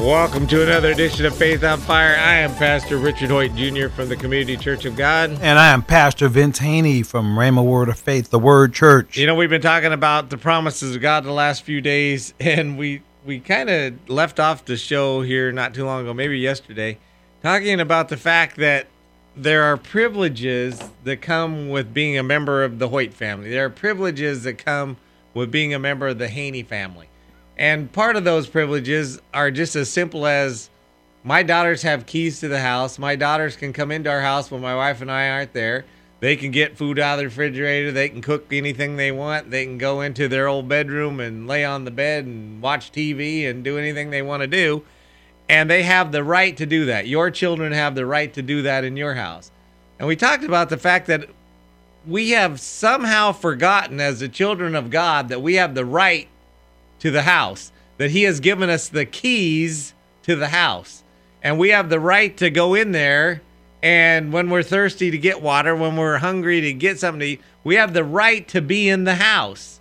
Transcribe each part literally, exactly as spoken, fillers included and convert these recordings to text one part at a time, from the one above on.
Welcome to another edition of Faith on Fire. I am Pastor Richard Hoyt Junior from the Community Church of God. And I am Pastor Vince Haney from Ramah Word of Faith, the Word Church. You know, we've been talking about the promises of God the last few days, and we, we kind of left off the show here not too long ago, maybe yesterday, talking about the fact that there are privileges that come with being a member of the Hoyt family. There are privileges that come with being a member of the Haney family. And part of those privileges are just as simple as my daughters have keys to the house. My daughters can come into our house when my wife and I aren't there. They can get food out of the refrigerator. They can cook anything they want. They can go into their old bedroom and lay on the bed and watch T V and do anything they want to do. And they have the right to do that. Your children have the right to do that in your house. And we talked about the fact that we have somehow forgotten as the children of God that we have the right to the house, that he has given us the keys to the house. And we have the right to go in there, and when we're thirsty to get water, when we're hungry to get something to eat, we have the right to be in the house.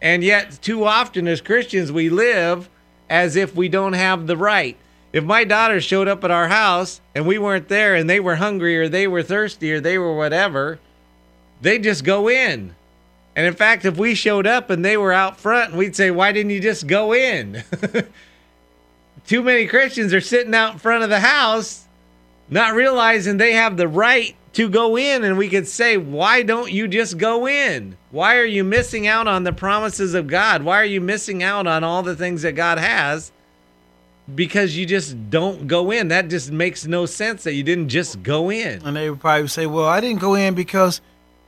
And yet, too often as Christians, we live as if we don't have the right. If my daughter showed up at our house, and we weren't there, and they were hungry, or they were thirsty, or they were whatever, they just go in. And in fact, if we showed up and they were out front, we'd say, why didn't you just go in? Too many Christians are sitting out in front of the house, not realizing they have the right to go in. And we could say, why don't you just go in? Why are you missing out on the promises of God? Why are you missing out on all the things that God has? Because you just don't go in. That just makes no sense that you didn't just go in. And they would probably say, well, I didn't go in because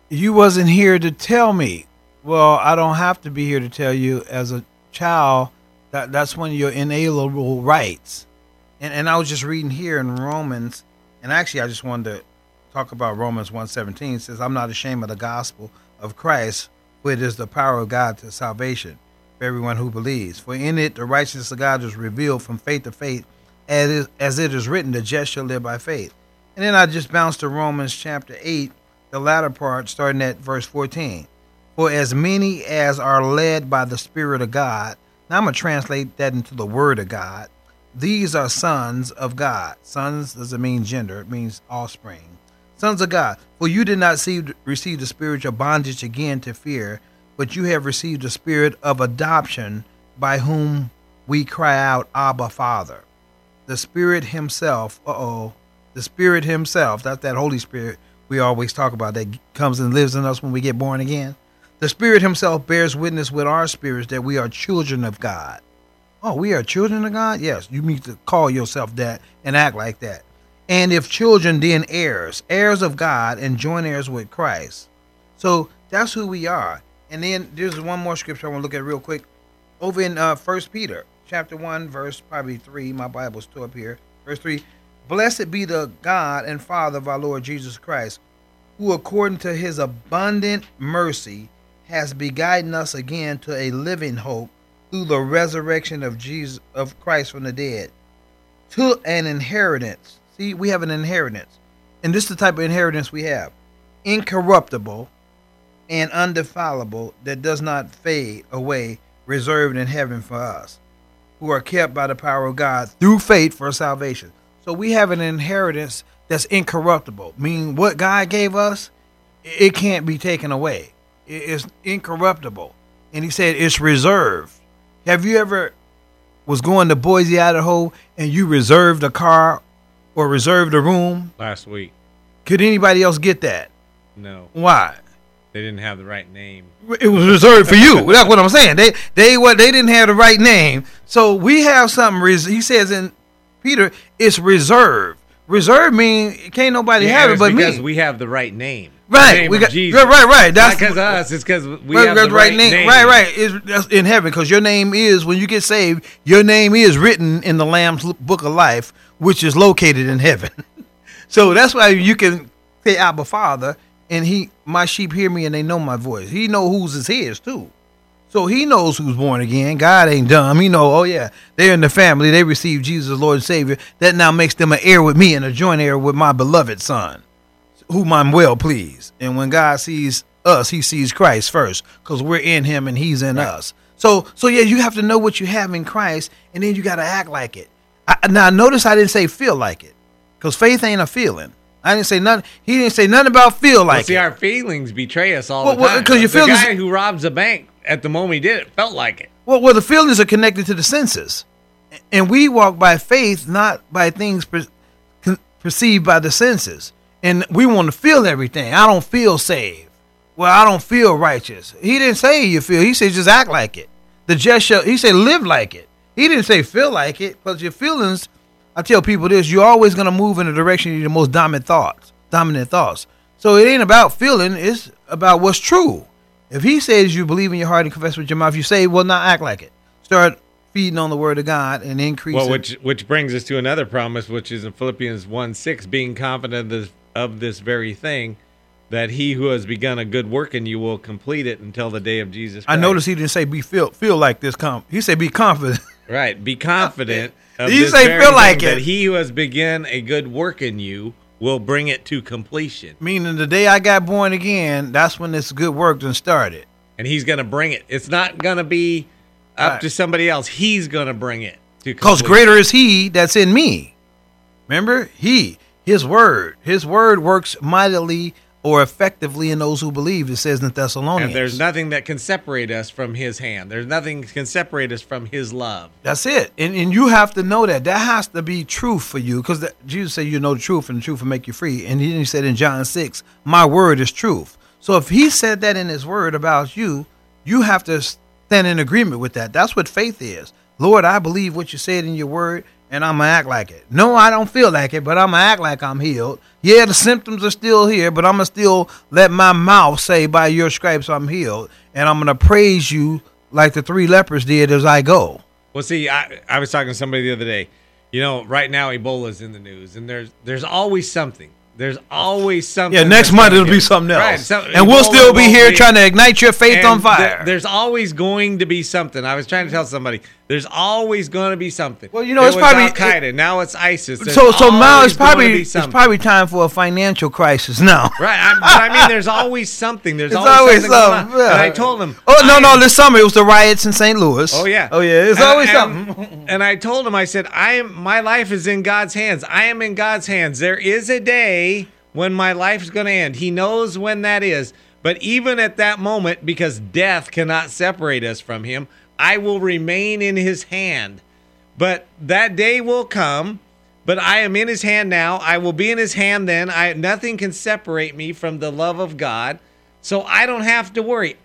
you wasn't here to tell me. Well, I don't have to be here to tell you. As a child, that that's one of your inalienable rights. And and I was just reading here in Romans, and actually I just wanted to talk about Romans one seventeen. It says, I'm not ashamed of the gospel of Christ, for it is the power of God to salvation for everyone who believes. For in it the righteousness of God is revealed from faith to faith, as it, as it is written, the just shall live by faith. And then I just bounced to Romans chapter eight, the latter part, starting at verse fourteen. For as many as are led by the Spirit of God, now I'm going to translate that into the Word of God, these are sons of God. Sons doesn't mean gender, it means offspring. Sons of God, for you did not see, receive the spirit of bondage again to fear, but you have received the spirit of adoption, by whom we cry out, Abba, Father. The Spirit himself, uh-oh, the Spirit himself, that's that Holy Spirit we always talk about, that comes and lives in us when we get born again. The Spirit himself bears witness with our spirits that we are children of God. Oh, we are children of God? Yes, you need to call yourself that and act like that. And if children, then heirs, heirs of God and joint heirs with Christ. So that's who we are. And then there's one more scripture I want to look at real quick. Over in uh, First Peter, chapter one, verse probably three. My Bible's still up here. Verse three. Blessed be the God and Father of our Lord Jesus Christ, who according to his abundant mercy has begotten us again to a living hope through the resurrection of Jesus of Christ from the dead, to an inheritance. See, we have an inheritance. And this is the type of inheritance we have. Incorruptible and undefilable, that does not fade away, reserved in heaven for us, who are kept by the power of God through faith for salvation. So we have an inheritance that's incorruptible. Meaning, what God gave us, it can't be taken away. It's incorruptible. And he said it's reserved. Have you ever was going to Boise, Idaho, and you reserved a car or reserved a room? Last week. Could anybody else get that? No. Why? They didn't have the right name. It was reserved for you. That's what I'm saying. They they what they didn't have the right name. So we have something. He says in Peter, it's reserved. Reserved mean can't nobody yeah, have it but because me. Because we have the right name. Right. The name we got Jesus. Right, right. That's because us. It's because we right, have the right, right name. name. Right, right. It's, that's in heaven, because your name is, when you get saved, your name is written in the Lamb's Book of Life, which is located in heaven. So that's why you can say Abba Father, and he, my sheep hear me and they know my voice. He know whose is his too. So he knows who's born again. God ain't dumb. He know, oh yeah, they're in the family. They received Jesus, Lord and Savior. That now makes them an heir with me and a joint heir with my beloved son, whom I'm well pleased. And when God sees us, he sees Christ first, because we're in him and he's in right. us. So, so yeah, you have to know what you have in Christ, and then you got to act like it. I, now, notice I didn't say feel like it, because faith ain't a feeling. I didn't say nothing. He didn't say nothing about feel like well, see, it. See, our feelings betray us all well, the time. Well, your the feelings, guy who robs a bank, at the moment he did it, felt like it. Well, well, the feelings are connected to the senses, and we walk by faith, not by things per- perceived by the senses. And we want to feel everything. I don't feel saved. Well, I don't feel righteous. He didn't say you feel. He said just act like it. The just shall. He said live like it. He didn't say feel like it, because your feelings. I tell people this: you're always going to move in the direction of your most dominant thoughts. Dominant thoughts. So it ain't about feeling. It's about what's true. If he says you believe in your heart and confess with your mouth, you say, well, now act like it. Start feeding on the word of God and increase. Well, which which brings us to another promise, which is in Philippians one six, being confident of this very thing, that he who has begun a good work in you will complete it until the day of Jesus Christ. I noticed he didn't say be feel feel like this. Com- he said be confident. Right, be confident of he this say, very feel like thing, it. That he who has begun a good work in you will bring it to completion. Meaning the day I got born again, that's when this good work done started. And he's going to bring it. It's not going to be up right. to somebody else. He's going to bring it to completion. Because greater is he that's in me. Remember? He. His word. His word works mightily or effectively in those who believe, it says in Thessalonians. And there's nothing that can separate us from his hand. There's nothing that can separate us from his love. That's it. And and you have to know that. That has to be true for you, because Jesus said you know the truth, and the truth will make you free. And he said in John six, my word is truth. So if he said that in his word about you, you have to stand in agreement with that. That's what faith is. Lord, I believe what you said in your word, and I'm going to act like it. No, I don't feel like it, but I'm going to act like I'm healed. Yeah, the symptoms are still here, but I'm going to still let my mouth say, by your stripes I'm healed. And I'm going to praise you like the three lepers did as I go. Well, see, I, I was talking to somebody the other day. You know, right now Ebola's in the news, and there's there's always something. There's always something. Yeah, next month it'll be something else. Right, some, and Ebola we'll still be here be, trying to ignite your faith on fire. Th- there's always going to be something. I was trying to tell somebody, there's always going to be something. Well, you know, there it's probably Al-Qaeda. It, now it's ISIS. There's so so now it's probably it's probably time for a financial crisis now. Right. I'm, I mean, there's always something. There's always, always something. something. Yeah. And I told them. Oh, no, no. This summer it was the riots in Saint Louis. Oh, yeah. Oh, yeah. There's always and, something. And I told him, I said, I am. My life is in God's hands. I am in God's hands. There is a day when my life is going to end. He knows when that is. But even at that moment, because death cannot separate us from him, I will remain in his hand. But that day will come. But I am in his hand now. I will be in his hand then. I nothing can separate me from the love of God. So I don't have to worry.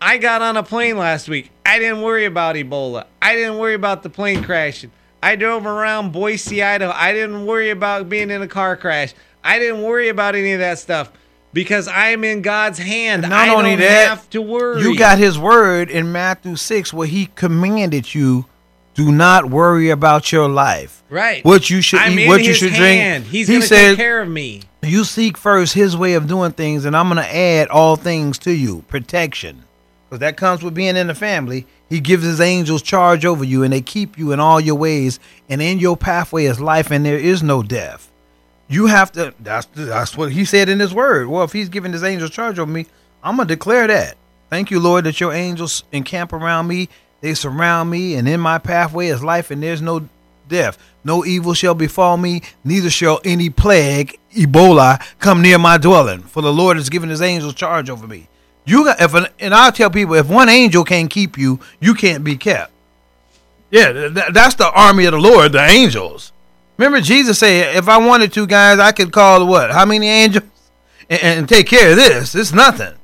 I got on a plane last week. I didn't worry about Ebola. I didn't worry about the plane crashing. I drove around Boise, Idaho. I didn't worry about being in a car crash. I didn't worry about any of that stuff, because I am in God's hand. Not I don't only that, have to worry. You got his word in Matthew six where he commanded you, do not worry about your life. Right. What you should I'm eat, what you should hand. drink. He's he going to take care of me. You seek first his way of doing things, and I'm going to add all things to you. Protection. Because that comes with being in the family. He gives his angels charge over you, and they keep you in all your ways. And in your pathway is life, and there is no death. You have to, that's, that's what he said in his word. Well, if he's giving his angels charge over me, I'm going to declare that. Thank you, Lord, that your angels encamp around me. They surround me, and in my pathway is life, and there's no death. No evil shall befall me, neither shall any plague, Ebola, come near my dwelling. For the Lord has given his angels charge over me. You got, if an, and I'll tell people, if one angel can't keep you, you can't be kept. Yeah, th- that's the army of the Lord, the angels. Remember, Jesus said, if I wanted to, guys, I could call what? How many angels? And, and take care of this. It's nothing.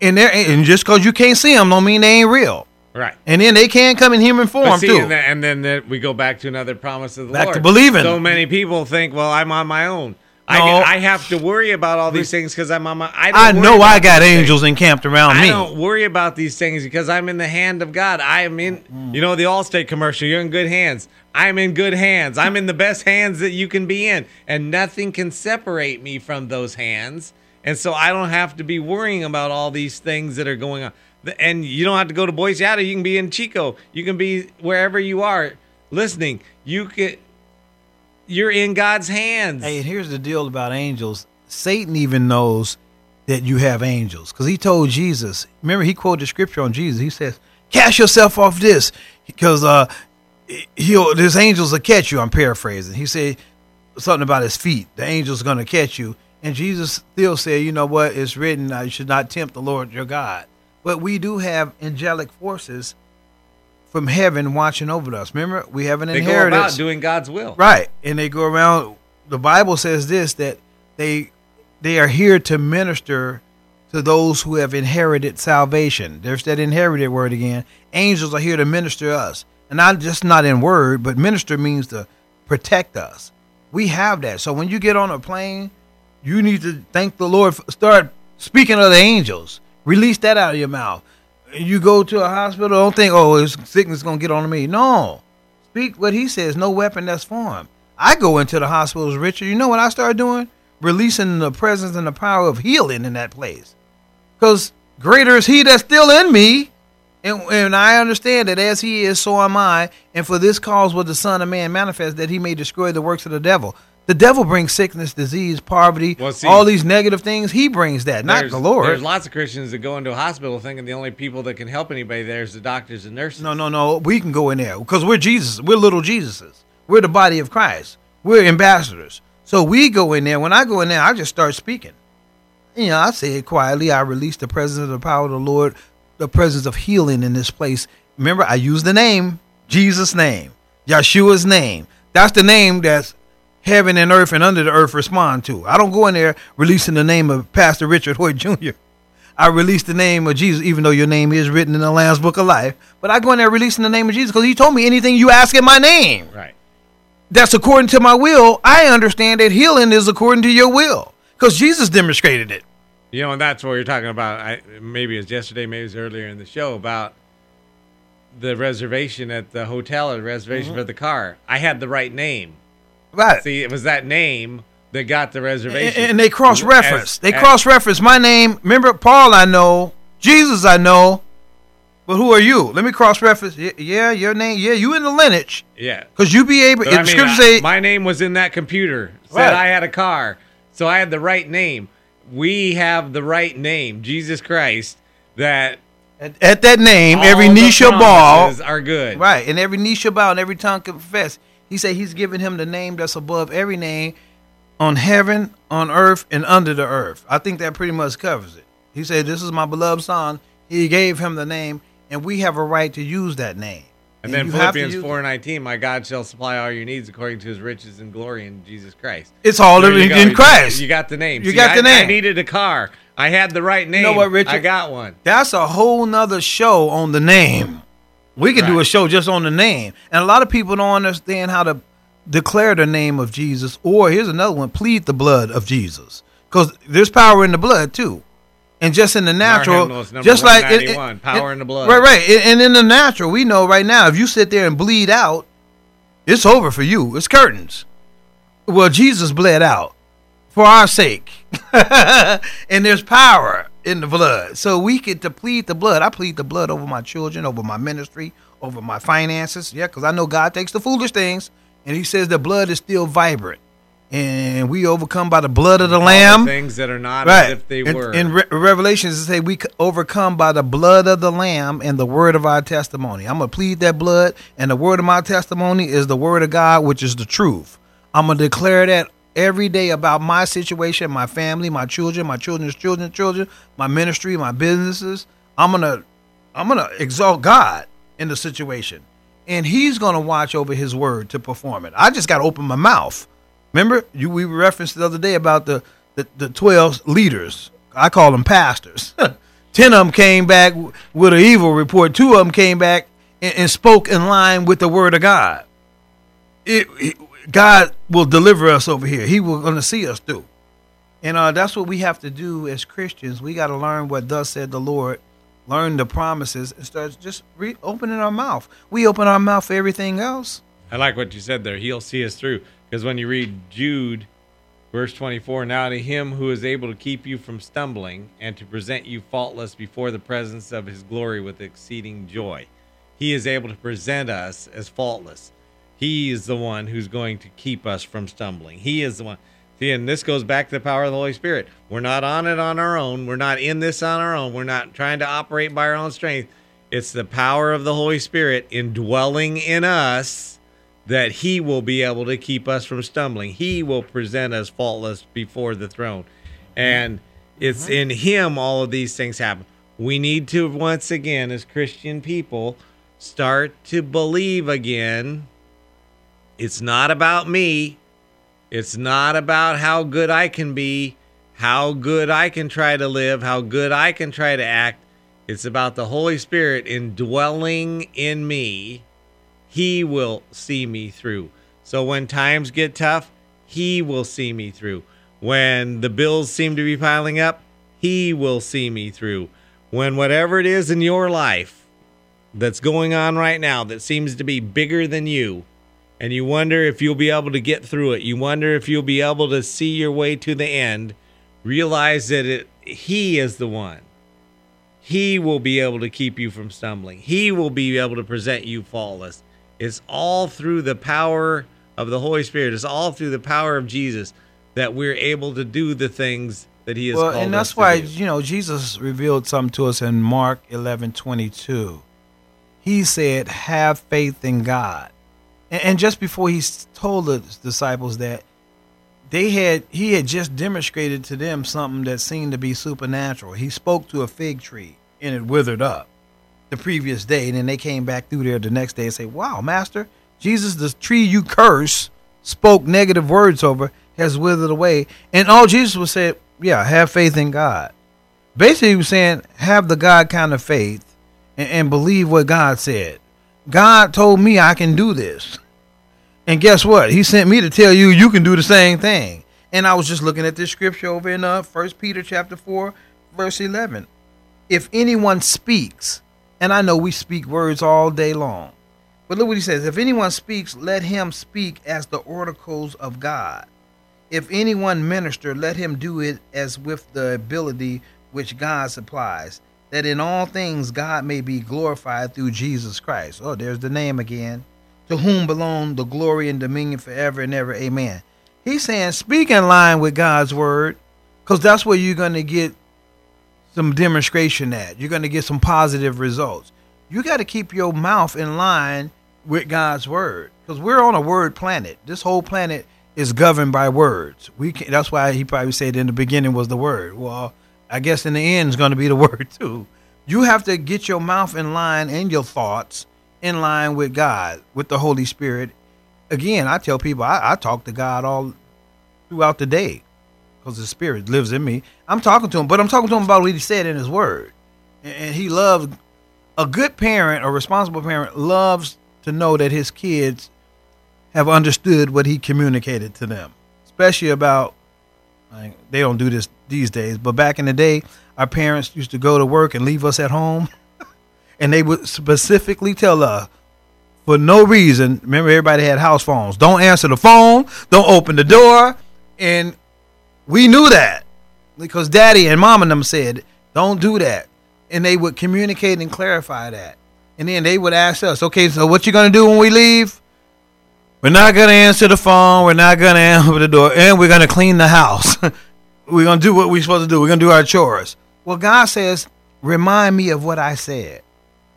And, and just because you can't see them don't mean they ain't real. Right. And then they can come in human form, see, too. And then, and then the, we go back to another promise of the back Lord. Back to believing. So many people think, well, I'm on my own. No. I, I have to worry about all these things because I'm on my... I, don't I know I got angels things. encamped around I me. I don't worry about these things because I'm in the hand of God. I am in... Mm. You know, the Allstate commercial, you're in good hands. I'm in good hands. I'm in the best hands that you can be in. And nothing can separate me from those hands. And so I don't have to be worrying about all these things that are going on. And you don't have to go to Boise Idaho. You can be in Chico. You can be wherever you are listening. You can... You're in God's hands. Hey, here's the deal about angels. Satan even knows that you have angels because he told Jesus. Remember, he quoted the scripture on Jesus. He says, cast yourself off this because uh, he'll, there's angels will catch you. I'm paraphrasing. He said something about his feet. The angel's going to catch you. And Jesus still said, you know what? It's written, you should not tempt the Lord your God. But we do have angelic forces from heaven watching over us. Remember, we have an inheritance. They go about doing God's will. Right. And they go around. The Bible says this, that they they are here to minister to those who have inherited salvation. There's that inherited word again. Angels are here to minister to us. And not just not in word, but minister means to protect us. We have that. So when you get on a plane, you need to thank the Lord. Start speaking of the angels. Release that out of your mouth. You go to a hospital, don't think, oh, his sickness is going to get on me. No. Speak what he says, no weapon that's formed. I go into the hospitals, Richard. You know what I started doing? Releasing the presence and the power of healing in that place. Because greater is he that's still in me. And, and I understand that as he is, so am I. And for this cause was the Son of Man manifest, that he may destroy the works of the devil. The devil brings sickness, disease, poverty, well, see, all these negative things. He brings that, not the Lord. There's lots of Christians that go into a hospital thinking the only people that can help anybody there is the doctors and nurses. No, no, no. We can go in there because we're Jesus. We're little Jesuses. We're the body of Christ. We're ambassadors. So we go in there. When I go in there, I just start speaking. You know, I say it quietly. I release the presence of the power of the Lord, the presence of healing in this place. Remember, I use the name, Jesus' name, Yeshua's name. That's the name that's heaven and earth and under the earth respond to. I don't go in there releasing the name of Pastor Richard Hoyt Junior I release the name of Jesus, even though your name is written in the Lamb's Book of Life. But I go in there releasing the name of Jesus because he told me anything you ask in my name. Right. That's according to my will. I understand that healing is according to your will because Jesus demonstrated it. You know, and that's what you're talking about. I, maybe it was yesterday, maybe it was earlier in the show about the reservation at the hotel or the reservation mm-hmm. for the car. I had the right name. Right. See, it was that name that got the reservation. And, and they cross-reference. They cross-reference my name. Remember, Paul I know. Jesus I know. But who are you? Let me cross-reference. Yeah, your name. Yeah, you in the lineage. Yeah. Because you be able. But I mean, scripture say, I, my name was in that computer. Said right. I had a car. So I had the right name. We have the right name, Jesus Christ, that... At, at that name, every knee shall bow. Are good. Right. And every knee shall bow and every tongue confess. He said he's given him the name that's above every name on heaven, on earth, and under the earth. I think that pretty much covers it. He said, this is my beloved son. He gave him the name, and we have a right to use that name. And, and then Philippians four nineteen, my God shall supply all your needs according to his riches and glory in Jesus Christ. It's all there in go. Christ. You got the name. You See, got the I, name. I needed a car. I had the right name. You know what, Richard? I got one. That's a whole nother show on the name. We could right. do a show just on the name. And a lot of people don't understand how to declare the name of Jesus. Or here's another one, plead the blood of Jesus. Because there's power in the blood, too. And just in the natural, just like it, it, power it, in the blood. Right, right. And in the natural, we know right now, if you sit there and bleed out, it's over for you. It's curtains. Well, Jesus bled out for our sake. And there's power in the blood. So we get to plead the blood. I plead the blood over my children, over my ministry, over my finances. Yeah, because I know God takes the foolish things, and he says the blood is still vibrant. And we overcome by the blood of the All Lamb. The things that are not right. as if they and, were. In Re- Revelations, it says we overcome by the blood of the Lamb and the word of our testimony. I'm going to plead that blood, and the word of my testimony is the word of God, which is the truth. I'm going to declare that every day about my situation, my family, my children, my children's children, children, my ministry, my businesses. I'm gonna, I'm gonna exalt God in the situation, and He's gonna watch over His word to perform it. I just gotta open my mouth. Remember, you we referenced the other day about the the, the twelve leaders. I call them pastors. ten of them came back with an evil report. Two of them came back and, and spoke in line with the word of God. It, it, God will deliver us over here. He will going to see us through. And uh, that's what we have to do as Christians. We got to learn what thus said the Lord, learn the promises, and start just re- opening our mouth. We open our mouth for everything else. I like what you said there. He'll see us through. Because when you read Jude, verse twenty-four, now to him who is able to keep you from stumbling and to present you faultless before the presence of his glory with exceeding joy. He is able to present us as faultless. He is the one who's going to keep us from stumbling. He is the one. See, and this goes back to the power of the Holy Spirit. We're not on it on our own. We're not in this on our own. We're not trying to operate by our own strength. It's the power of the Holy Spirit indwelling in us that he will be able to keep us from stumbling. He will present us faultless before the throne. And it's in him all of these things happen. We need to, once again, as Christian people, start to believe again. It's not about me. It's not about how good I can be, how good I can try to live, how good I can try to act. It's about the Holy Spirit indwelling in me. He will see me through. So when times get tough, he will see me through. When the bills seem to be piling up, he will see me through. When whatever it is in your life that's going on right now that seems to be bigger than you, and you wonder if you'll be able to get through it, you wonder if you'll be able to see your way to the end, realize that it, he is the one. He will be able to keep you from stumbling. He will be able to present you faultless. It's all through the power of the Holy Spirit. It's all through the power of Jesus that we're able to do the things that he has well, called us to do. And that's why, you know, Jesus revealed something to us in Mark eleven twenty-two. He said, have faith in God. And just before he told the disciples that, they had he had just demonstrated to them something that seemed to be supernatural. He spoke to a fig tree, and it withered up the previous day. And then they came back through there the next day and say, wow, Master, Jesus, the tree you curse, spoke negative words over, has withered away. And all Jesus was saying, yeah, have faith in God. Basically, he was saying, have the God kind of faith and, and believe what God said. God told me I can do this. And guess what? He sent me to tell you, you can do the same thing. And I was just looking at this scripture over in uh, First Peter chapter four, verse eleven. If anyone speaks, and I know we speak words all day long, but look what he says. If anyone speaks, let him speak as the oracles of God. If anyone minister, let him do it as with the ability which God supplies, that in all things God may be glorified through Jesus Christ. Oh, there's the name again. To whom belong the glory and dominion forever and ever. Amen. He's saying speak in line with God's word, because that's where you're going to get some demonstration at. You're going to get some positive results. You got to keep your mouth in line with God's word, because we're on a word planet. This whole planet is governed by words. We can, that's why he probably said in the beginning was the word. Well, I guess in the end is going to be the word too. You have to get your mouth in line and your thoughts in line with God, with the Holy Spirit. Again, I tell people I, I talk to God all throughout the day because the Spirit lives in me. I'm talking to him, but I'm talking to him about what he said in his word. And, and he loved a good parent, a responsible parent loves to know that his kids have understood what he communicated to them, especially about like, they don't do this these days, but back in the day, our parents used to go to work and leave us at home, and they would specifically tell us for no reason. Remember, everybody had house phones. Don't answer the phone. Don't open the door. And we knew that because Daddy and Mom and them said, don't do that. And they would communicate and clarify that. And then they would ask us, okay, so what you going to do when we leave? We're not going to answer the phone. We're not going to answer the door. And we're going to clean the house. We're going to do what we're supposed to do. We're going to do our chores. Well, God says, remind me of what I said.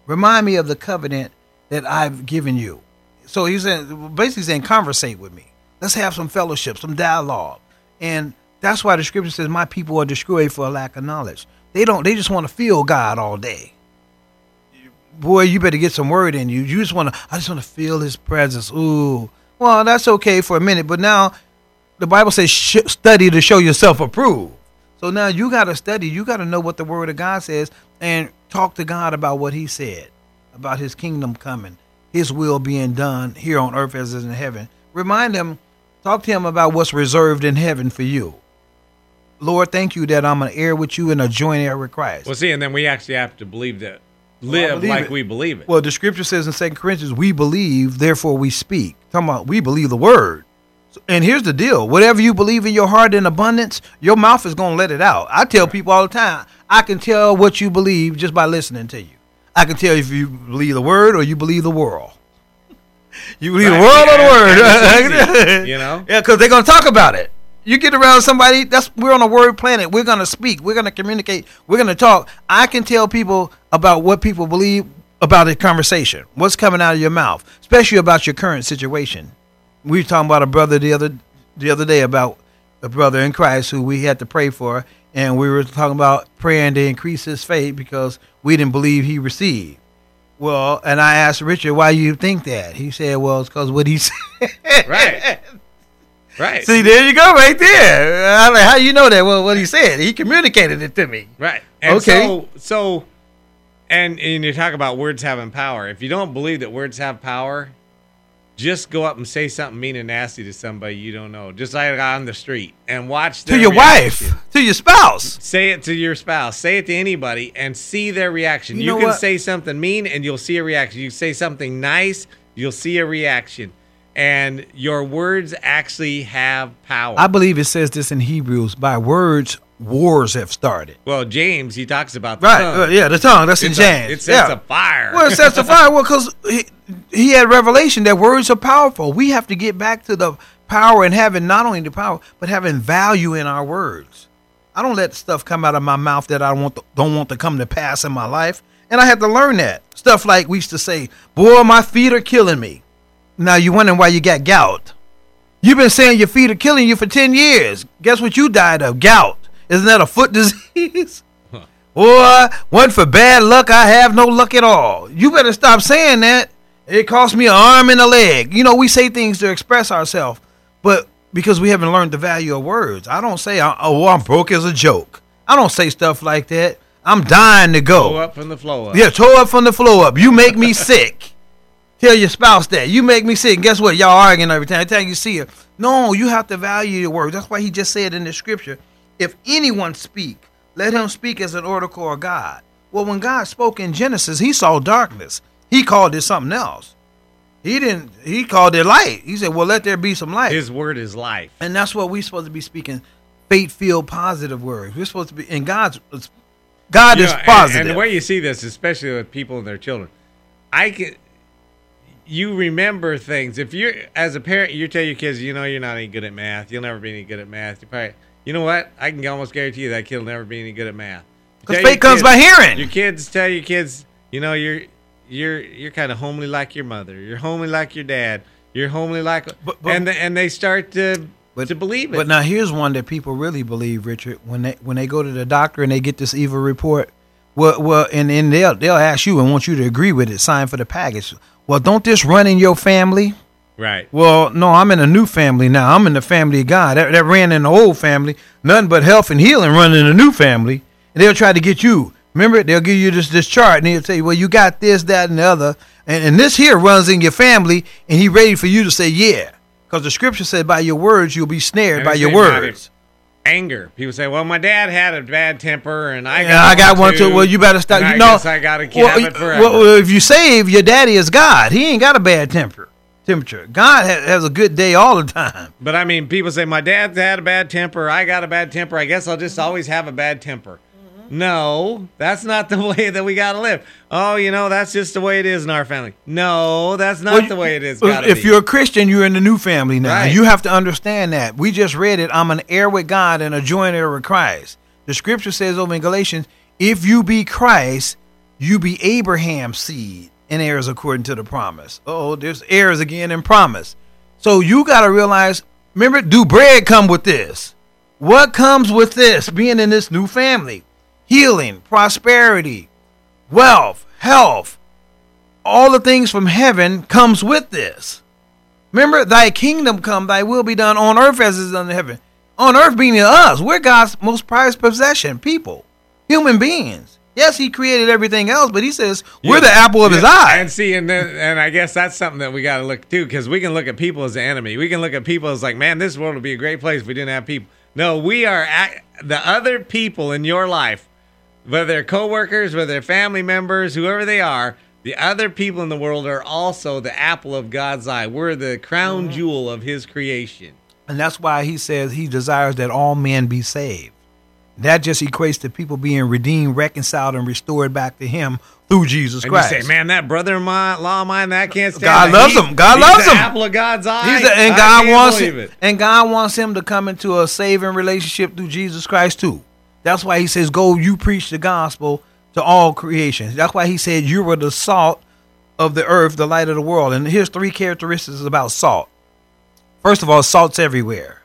Remind me of the covenant that I've given you. So he's saying, basically saying, conversate with me. Let's have some fellowship, some dialogue. And that's why the scripture says my people are destroyed for a lack of knowledge. They don't. They just want to feel God all day. Boy, you better get some word in you. You just want to, I just want to feel his presence. Ooh, well, that's okay for a minute. But now the Bible says, study to show yourself approved. So now you got to study. You got to know what the word of God says and talk to God about what he said, about his kingdom coming, his will being done here on earth as it is in heaven. Remind him, talk to him about what's reserved in heaven for you. Lord, thank you that I'm an heir with you and a joint heir with Christ. Well, see, and then we actually have to believe that, live well, believe like it. We believe it. Well, the scripture says in Second Corinthians, we believe, therefore we speak. Talking about we believe the word. And here's the deal. Whatever you believe in your heart in abundance, your mouth is going to let it out. I tell right. people all the time, I can tell what you believe just by listening to you. I can tell if you believe the word or you believe the world. You believe right. the world yeah. or the word? Easy, you know? Yeah, because they're going to talk about it. You get around somebody, that's we're on a word planet. We're going to speak. We're going to communicate. We're going to talk. I can tell people about what people believe about a conversation, what's coming out of your mouth, especially about your current situation. We were talking about a brother the other the other day about a brother in Christ who we had to pray for, and we were talking about praying to increase his faith because we didn't believe he received. Well, and I asked Richard, why you think that? He said, well, it's because what he said. Right. Right. See, there you go, right there. I'm like, how you know that? Well, what he said, he communicated it to me. Right. And okay. So, so and, and you talk about words having power. If you don't believe that words have power, just go up and say something mean and nasty to somebody you don't know, just like on the street, and watch their to your reaction. Wife, to your spouse. Say it to your spouse. Say it to anybody, and see their reaction. You, you know can what? Say something mean, and you'll see a reaction. You say something nice, you'll see a reaction. And your words actually have power. I believe it says this in Hebrews. By words, wars have started. Well, James, he talks about the right. tongue. Right, yeah, the tongue. That's it's in James. A, it sets yeah. a fire. Well, it sets a fire. Well, because he, he had revelation that words are powerful. We have to get back to the power and having not only the power, but having value in our words. I don't let stuff come out of my mouth that I want to, don't want to come to pass in my life. And I had to learn that. Stuff like we used to say, boy, my feet are killing me. Now you're wondering why you got gout. You've been saying your feet are killing you for ten years. Guess what you died of? Gout. Isn't that a foot disease? Huh. Or one for bad luck. I have no luck at all. You better stop saying that. It cost me an arm and a leg. You know, we say things to express ourselves, but because we haven't learned the value of words. I don't say, oh, I'm broke as a joke. I don't say stuff like that. I'm dying to go. Toe up from the floor up. Yeah, toe up from the floor up. You make me sick. Tell your spouse that. You make me sick. And guess what? Y'all arguing every time. Every time you see her. No, you have to value your words. That's why he just said in the scripture, if anyone speak, let him speak as an oracle of God. Well, when God spoke in Genesis, he saw darkness. He called it something else. He didn't. He called it light. He said, well, let there be some light. His word is life. And that's what we're supposed to be speaking. Faith-filled, positive words. We're supposed to be, and God's, God you is know, positive. And, and the way you see this, especially with people and their children, I can... You remember things. If you're, as a parent, you tell your kids, you know, you're not any good at math. You'll never be any good at math. You're probably, you know what? I can almost guarantee you that kid will never be any good at math. Because faith comes by hearing. Your kids tell your kids, you know, you're you're you're kind of homely like your mother. You're homely like your dad. You're homely like, but, but, and the, and they start to but, to believe it. But now here's one that people really believe, Richard. When they when they go to the doctor and they get this evil report, well, well, and then they'll they'll ask you and want you to agree with it. Sign for the package. Well, don't this run in your family? Right. Well, no, I'm in a new family now. I'm in the family of God. That, that ran in the old family. Nothing but health and healing run in the new family. And they'll try to get you. Remember, they'll give you this, this chart, and they'll tell you, well, you got this, that, and the other. And, and this here runs in your family, and he ready for you to say, yeah. Because the scripture said, by your words, you'll be snared by your words. Anger. People say, well, my dad had a bad temper, and I got, yeah, I got one, one too. Well, you better stop. You I know, guess I got to keep well, it forever. Well, if you save, your daddy is God. He ain't got a bad temper. Temperature. God has a good day all the time. But, I mean, people say, my dad's had a bad temper. I got a bad temper. I guess I'll just always have a bad temper. Mm-hmm. No, that's not the way that we got to live. Oh, you know, that's just the way it is in our family. No, that's not well, the way it is. If be. You're a Christian, you're in the new family now. Right. You have to understand that. We just read it. I'm an heir with God and a joint heir with Christ. The scripture says over in Galatians, if you be Christ, you be Abraham's seed and heirs according to the promise. Oh, there's heirs again in promise. So you got to realize, remember, do bread come with this? What comes with this? Being in this new family, healing, prosperity, wealth, health, all the things from heaven comes with this. Remember, thy kingdom come, thy will be done on earth as it is in heaven. on earth meaning us. We're God's most prized possession, people, human beings. Yes, he created everything else, but he says we're yeah. the apple of yeah. his eye. And see, and then, and I guess that's something that we got to look to, because we can look at people as the enemy. We can look at people as like, man, this world would be a great place if we didn't have people. No, we are at the other people in your life, whether they're coworkers, whether they're family members, whoever they are. The other people in the world are also the apple of God's eye. We're the crown mm-hmm. jewel of his creation. And that's why he says he desires that all men be saved. That just equates to people being redeemed, reconciled, and restored back to him through Jesus and Christ. You say, man, that brother-in-law of mine, that can't stand. God loves him. God loves him. He's the apple of God's eye. He's the, and God wants him, and God wants him to come into a saving relationship through Jesus Christ too. That's why he says, go, you preach the gospel to all creation. That's why he said, you were the salt of the earth, the light of the world. And here's three characteristics about salt. First of all, salt's everywhere.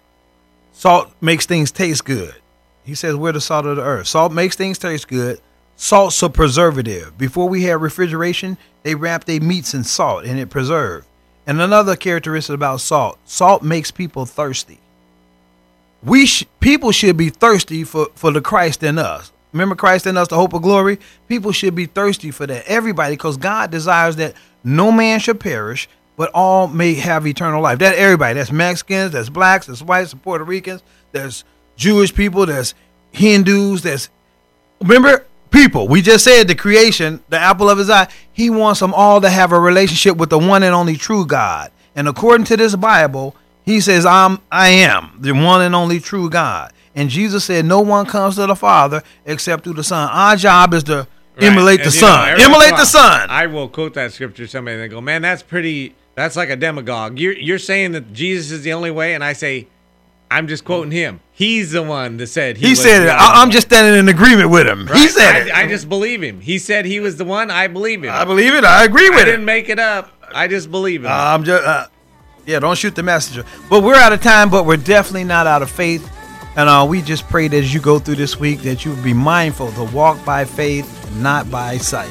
Salt makes things taste good. He says, we're the salt of the earth. Salt makes things taste good. Salt's a preservative. Before we had refrigeration, they wrapped their meats in salt and it preserved. And another characteristic about salt, salt makes people thirsty. We sh- people should be thirsty for, for the Christ in us. Remember Christ in us, the hope of glory? People should be thirsty for that. Everybody, because God desires that no man should perish, but all may have eternal life. That everybody, that's Mexicans, that's blacks, that's whites, that's Puerto Ricans, that's Jewish people, there's Hindus, there's, remember, people. We just said the creation, the apple of his eye. He wants them all to have a relationship with the one and only true God. And according to this Bible, he says, I'm, I am the one and only true God. And Jesus said, no one comes to the Father except through the Son. Our job is to right. emulate and the Son. Know, emulate the Son. I will quote that scripture to somebody and they go, man, that's pretty, that's like a demagogue. You're, you're saying that Jesus is the only way, and I say, I'm just quoting him. He's the one that said he, he was said it. I, I'm just standing in agreement with him. Right. He said I, it. I just believe him. He said he was the one. I believe him. I believe it. I agree with I it. I didn't make it up. I just believe him. Uh, I'm just, uh, yeah, don't shoot the messenger. But we're out of time, but we're definitely not out of faith. And uh, we just pray that as you go through this week that you'll be mindful to walk by faith, not by sight.